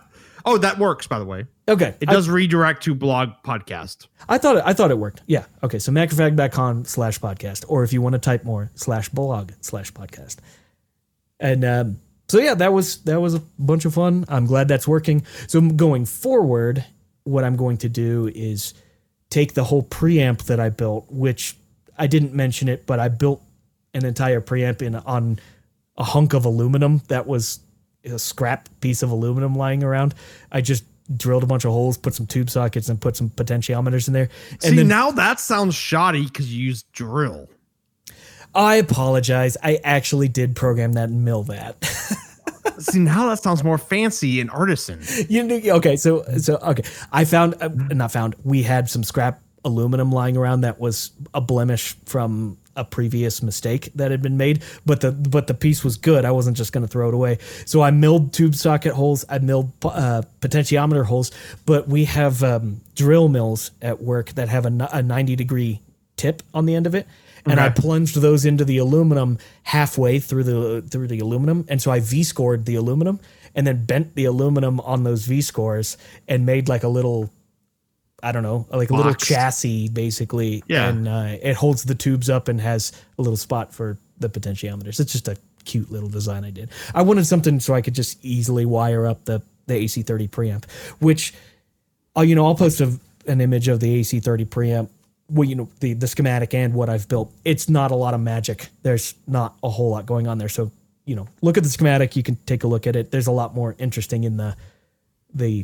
Oh, that works, by the way. Okay. It does redirect to blog podcast. I thought it worked. Yeah. Okay, so macrofab.com /podcast, or if you want to type more, /blog/podcast. And so yeah, that was a bunch of fun. I'm glad that's working. So going forward, what I'm going to do is take the whole preamp that I built, which I didn't mention it, but I built an entire preamp on a hunk of aluminum that was a scrap piece of aluminum lying around. I just drilled a bunch of holes, put some tube sockets, and put some potentiometers in there. And see, then, now that sounds shoddy because you used drill. I apologize. I actually did program that and mill that. See, now that sounds more fancy and artisan. Okay, so okay. I found, we had some scrap aluminum lying around that was a blemish from a previous mistake that had been made, but the piece was good. I wasn't just going to throw it away. So I milled tube socket holes. I milled potentiometer holes, but we have drill mills at work that have a 90-degree tip on the end of it. And I plunged those into the aluminum halfway through the aluminum. And so I V-scored the aluminum and then bent the aluminum on those V-scores and made like a little, I don't know, like a little chassis, basically. Yeah. And it holds the tubes up and has a little spot for the potentiometers. It's just a cute little design I did. I wanted something so I could just easily wire up the AC30 preamp, which, you know, I'll post an image of the AC30 preamp, well, you know, the schematic and what I've built. It's not a lot of magic. There's not a whole lot going on there. So, you know, look at the schematic. You can take a look at it. There's a lot more interesting in the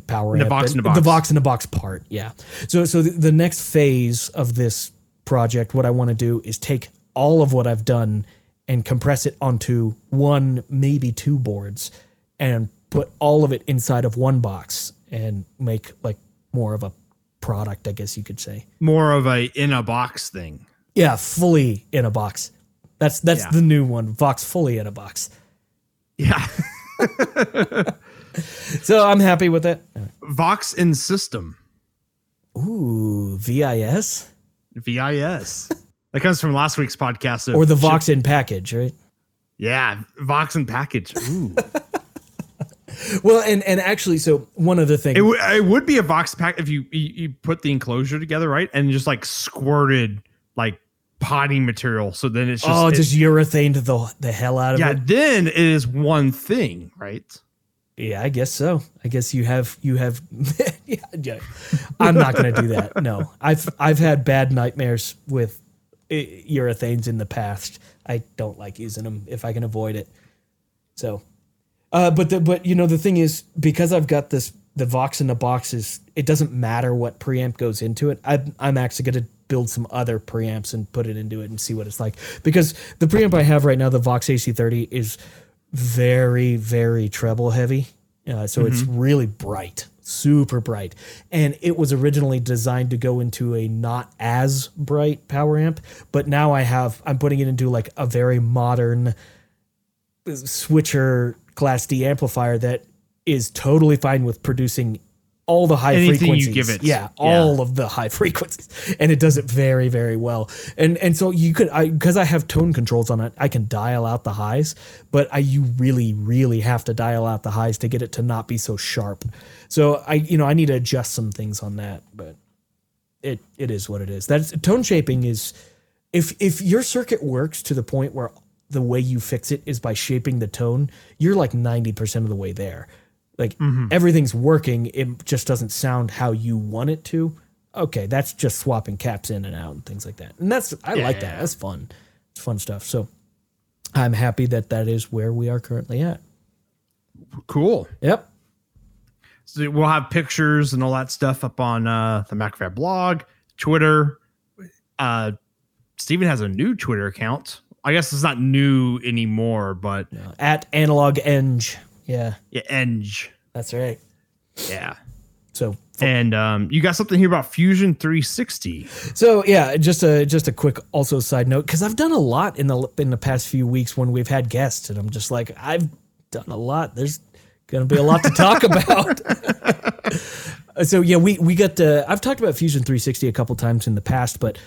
power amp, the Vox in a Box part. Yeah. So the next phase of this project, what I want to do is take all of what I've done and compress it onto one, maybe two boards, and put all of it inside of one box and make like more of a product, I guess you could say. More of a in a box thing. Yeah. Fully in a box. That's the new one. Vox fully in a box. Yeah. So I'm happy with it. Vox in system. Ooh, VIS? VIS. That comes from last week's podcast. Or the Vox in package, right? Yeah, Vox in package. Ooh. Well, and actually, so one other thing. It would be a Vox pack if you put the enclosure together, right? And just like squirted like potting material. So then it's just... Oh, just urethaned the hell out of it. Yeah, then it is one thing, right? Yeah, I guess so. I guess you have. Yeah. I'm not going to do that. No, I've had bad nightmares with urethanes in the past. I don't like using them if I can avoid it. So, but you know, the thing is, because I've got the Vox in the boxes, it doesn't matter what preamp goes into it. I'm actually going to build some other preamps and put it into it and see what it's like. Because the preamp I have right now, the Vox AC30, is very, very treble heavy. So it's really bright, super bright. And it was originally designed to go into a not as bright power amp. But now I'm putting it into like a very modern switcher Class D amplifier that is totally fine with producing all the high frequencies. You give it. Yeah, all of the high frequencies. And it does it very, very well. And so you could, because I have tone controls on it, I can dial out the highs, but you really, really have to dial out the highs to get it to not be so sharp. So I need to adjust some things on that, but it is what it is. That's tone shaping is, if your circuit works to the point where the way you fix it is by shaping the tone, you're like 90% of the way there. Like everything's working. It just doesn't sound how you want it to. Okay. That's just swapping caps in and out and things like that. And I like that. That's fun. It's fun stuff. So I'm happy that is where we are currently at. Cool. Yep. So we'll have pictures and all that stuff up on the Macrofab blog, Twitter. Stephen has a new Twitter account. I guess it's not new anymore, but at AnalogEng. Yeah. Yeah. Eng. That's right. Yeah. So, and you got something here about Fusion 360. So yeah, just a quick also side note, because I've done a lot in the past few weeks when we've had guests, and I'm just like, I've done a lot. There's going to be a lot to talk about. So yeah, we got to, I've talked about Fusion 360 a couple times in the past, but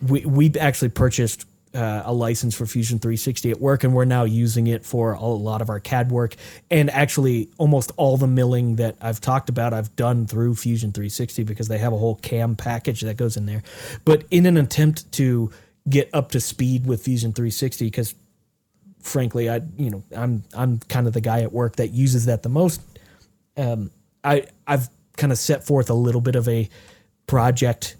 we actually purchased a license for Fusion 360 at work, and we're now using it for a lot of our CAD work, and actually almost all the milling that I've talked about I've done through Fusion 360 because they have a whole CAM package that goes in there. But in an attempt to get up to speed with Fusion 360, because frankly I'm kind of the guy at work that uses that the most, I've kind of set forth a little bit of a project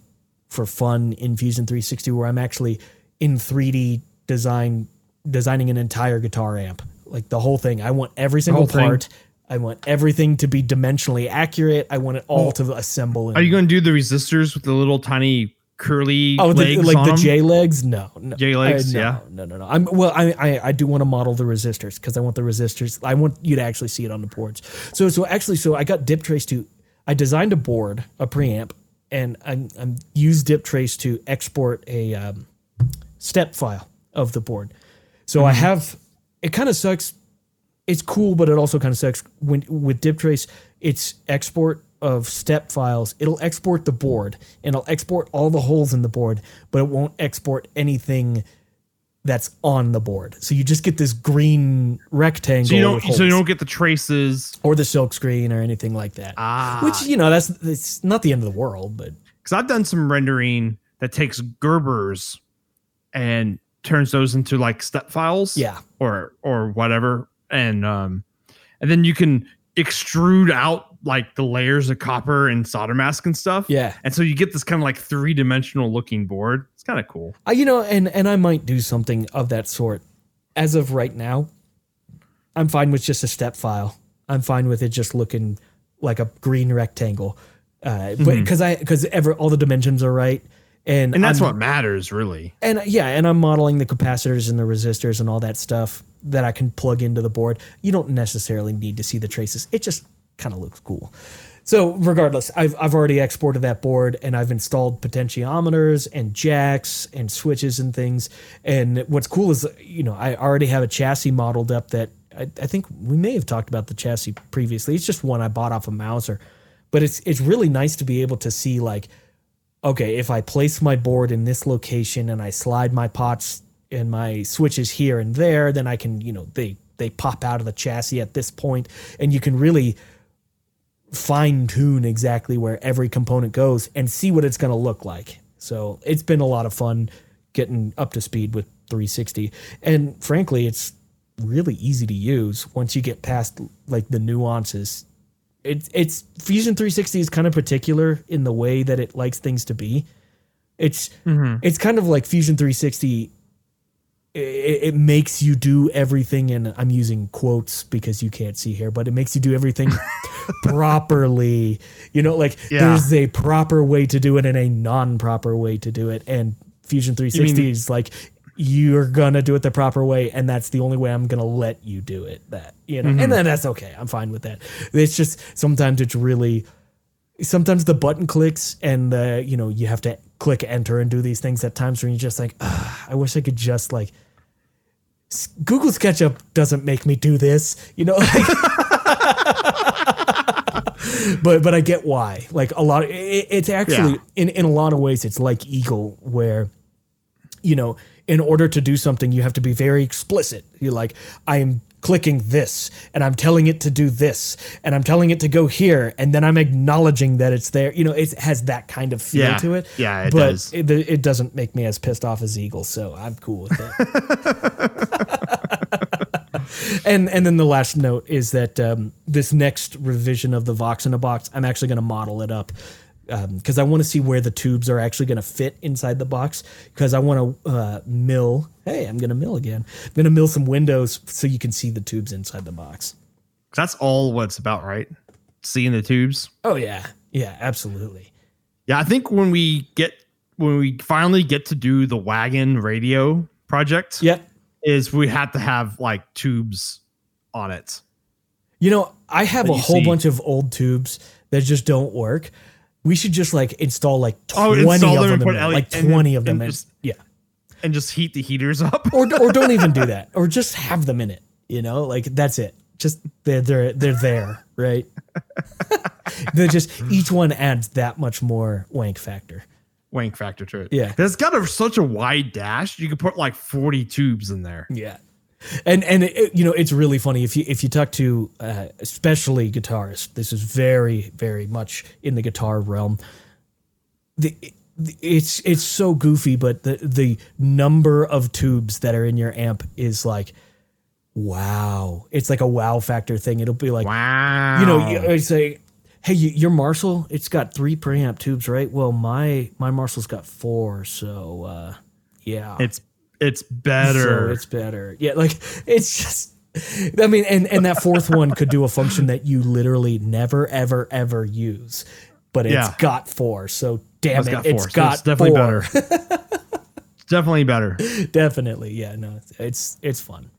for fun in Fusion 360 where I'm actually in 3D designing an entire guitar amp, like the whole thing. I want every single part. I want everything to be dimensionally accurate. I want it all to assemble. Are you going to do the resistors with the little tiny curly legs like on the J legs? No. J legs? No. I do want to model the resistors because I want the resistors. I want you to actually see it on the boards. So I got DipTrace to, I designed a board, a preamp, and I used DipTrace to export a step file of the board. So I have, it kind of sucks. It's cool, but it also kind of sucks with DipTrace. It's export of step files. It'll export the board and it'll export all the holes in the board, but it won't export anything that's on the board. So you just get this green rectangle. So you don't get the traces or the silkscreen or anything like that. Which, it's not the end of the world, but because I've done some rendering that takes Gerbers and turns those into like step files, or whatever, and then you can extrude out like the layers of copper and solder mask and stuff, and so you get this kind of like 3-dimensional looking board. It's kind of cool, and I might do something of that sort. As of right now, I'm fine with just a step file. I'm fine with it just looking like a green rectangle, because all the dimensions are right. And that's what matters, really. And I'm modeling the capacitors and the resistors and all that stuff that I can plug into the board. You don't necessarily need to see the traces. It just kind of looks cool. So regardless, I've already exported that board, and I've installed potentiometers and jacks and switches and things. And what's cool is, I already have a chassis modeled up that I think we may have talked about the chassis previously. It's just one I bought off of Mauser. But it's really nice to be able to see, like, okay, if I place my board in this location and I slide my pots and my switches here and there, then I can, they pop out of the chassis at this point, and you can really fine tune exactly where every component goes and see what it's going to look like. So it's been a lot of fun getting up to speed with 360. And frankly, it's really easy to use once you get past like the nuances. It's Fusion 360 is kind of particular in the way that it likes things to be. It's kind of like Fusion 360 it makes you do everything, and I'm using quotes because you can't see here, but it makes you do everything properly. You know, like there's a proper way to do it and a non-proper way to do it. And Fusion 360 is like, you're going to do it the proper way, and that's the only way I'm going to let you do it. That, you know, and then that's okay. I'm fine with that. It's just sometimes it's really... Sometimes the button clicks and the, you know, you have to click enter and do these things at times when you're just like, I wish I could just like Google SketchUp doesn't make me do this, you know, like, but I get why, like a lot, it's actually in a lot of ways, it's like Eagle where, you know, in order to do something, you have to be very explicit. You're like, I'm clicking this and I'm telling it to do this and I'm telling it to go here. And then I'm acknowledging that it's there. You know, it has that kind of feel to it. Yeah, it does. But it doesn't make me as pissed off as Eagle. So I'm cool with it. and then the last note is that this next revision of the Vox in a Box, I'm actually going to model it up because I want to see where the tubes are actually going to fit inside the box, because I want to mill. Hey, I'm going to mill again. I'm going to mill some windows so you can see the tubes inside the box. That's all what it's about, right? Seeing the tubes. Oh, yeah. Yeah, absolutely. Yeah, I think when we finally get to do the wagon radio project, is we have to have like tubes on it. You know, I have a whole bunch of old tubes that just don't work. We should just like install like 20 of them. And just heat the heaters up, or don't even do that, or just have them in it. You know, like that's it. Just they're there, right? They just each one adds that much more wank factor to it. Yeah, that's got such a wide dash. You could put like 40 tubes in there. Yeah. And it, you know, it's really funny if you talk to especially guitarists. This is very, very much in the guitar realm. It's so goofy, but the number of tubes that are in your amp is like, wow. It's like a wow factor thing. It'll be like, wow. You know, it's like, hey, your Marshall, it's got 3 preamp tubes, right? Well, my Marshall's got 4, so yeah. It's better. So it's better. Yeah, like it's just, I mean, and that 4th one could do a function that you literally never, ever, ever use, but it's got 4. So damn it, it's got 4. It's definitely better. Definitely better. Definitely. Yeah, no, it's fun.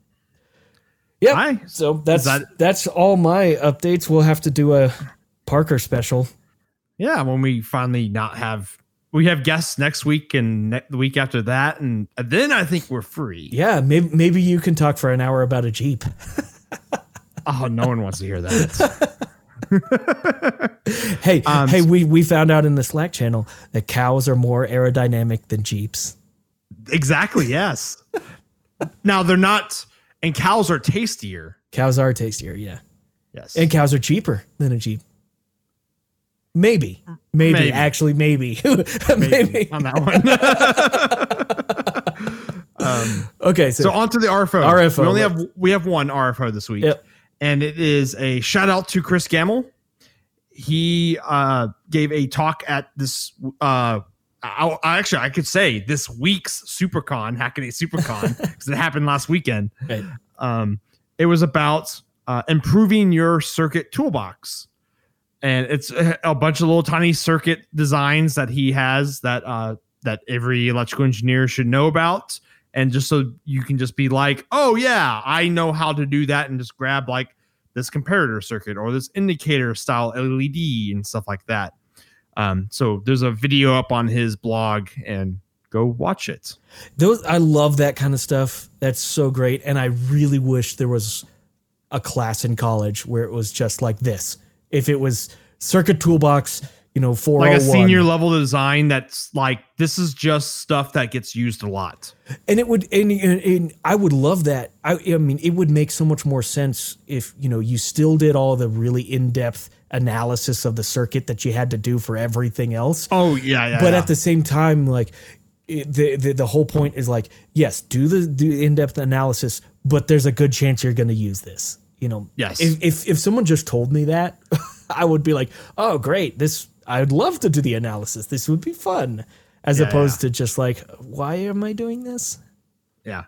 Yeah. So that's all my updates. We'll have to do a Parker special. Yeah, when we finally we have guests next week and the week after that, and then I think we're free. Yeah, maybe you can talk for an hour about a Jeep. Oh, no one wants to hear that. Hey, we found out in the Slack channel that cows are more aerodynamic than Jeeps. Exactly, yes. Now they're not, and cows are tastier. Cows are tastier, yeah. Yes. And cows are cheaper than a Jeep. Maybe. Maybe on that one. Okay, so on to the RFO. We have one RFO this week, and it is a shout out to Chris Gamble. He gave a talk at this. I could say this week's SuperCon, Hackaday SuperCon, because it happened last weekend. Right. It was about improving your circuit toolbox. And it's a bunch of little tiny circuit designs that he has that every electrical engineer should know about. And just so you can just be like, oh, yeah, I know how to do that. And just grab like this comparator circuit or this indicator style LED and stuff like that. So there's a video up on his blog, and go watch it. I love that kind of stuff. That's so great. And I really wish there was a class in college where it was just like this. If it was circuit toolbox, you know, 401. Like a senior level design that's like, this is just stuff that gets used a lot. And it would, and I would love that. I mean, it would make so much more sense if, you know, you still did all the really in-depth analysis of the circuit that you had to do for everything else. Oh, yeah. But at the same time, like the whole point is like, yes, do the in-depth analysis, but there's a good chance you're going to use this. You know, yes. If someone just told me that, I would be like, oh, great. I'd love to do the analysis. This would be fun. As opposed to just like, why am I doing this? Yeah.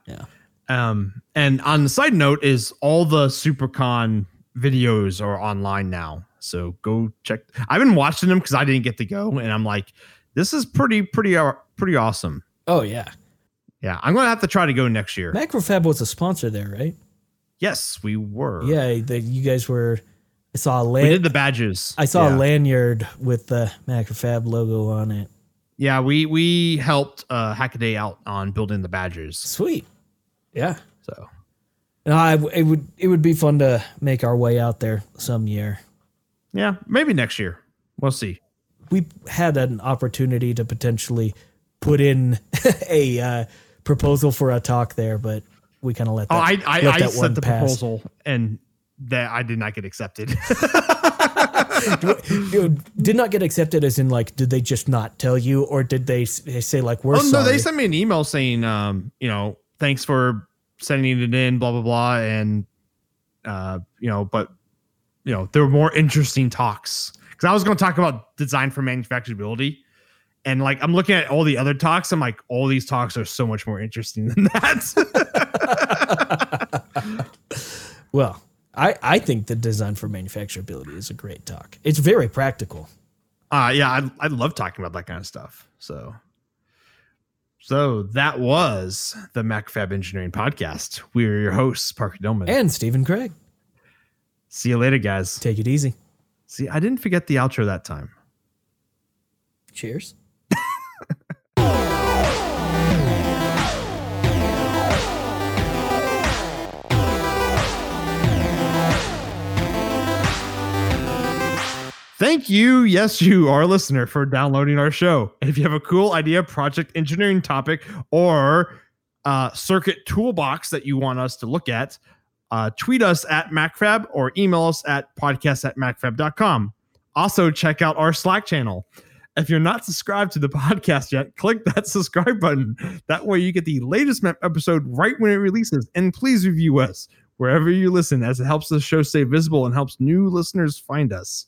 And on the side note is all the SuperCon videos are online now. So go check. I've been watching them because I didn't get to go. And I'm like, this is pretty awesome. Oh, yeah. Yeah. I'm going to have to try to go next year. Macrofab was a sponsor there, right? Yes, we were. Yeah. You guys were. I saw we did the badges. I saw a lanyard with the Macrofab logo on it. Yeah. We helped Hackaday out on building the badges. Sweet. Yeah. So. No, it would be fun to make our way out there some year. Yeah, maybe next year. We'll see. We had an opportunity to potentially put in a proposal for a talk there, but we kind of let that. Oh, I sent the proposal, and that I did not get accepted. Did not get accepted as in, like, did they just not tell you, or did they say, like, we're sorry? No, they sent me an email saying, thanks for sending it in, blah, blah, blah. And, but, there were more interesting talks because I was going to talk about design for manufacturability. And like, I'm looking at all the other talks. I'm like, all these talks are so much more interesting than that. Well, I think the design for manufacturability is a great talk. It's very practical. I love talking about that kind of stuff. So that was the MacFab Engineering Podcast. We're your hosts, Parker Dillman. And Stephen Craig. See you later, guys. Take it easy. See, I didn't forget the outro that time. Cheers. Thank you, yes, you, our listener, for downloading our show. If you have a cool idea, project, engineering topic, or circuit toolbox that you want us to look at, tweet us at MacFab or email us at podcast@macfab.com. Also, check out our Slack channel. If you're not subscribed to the podcast yet, click that subscribe button. That way you get the latest episode right when it releases. And please review us wherever you listen, as it helps the show stay visible and helps new listeners find us.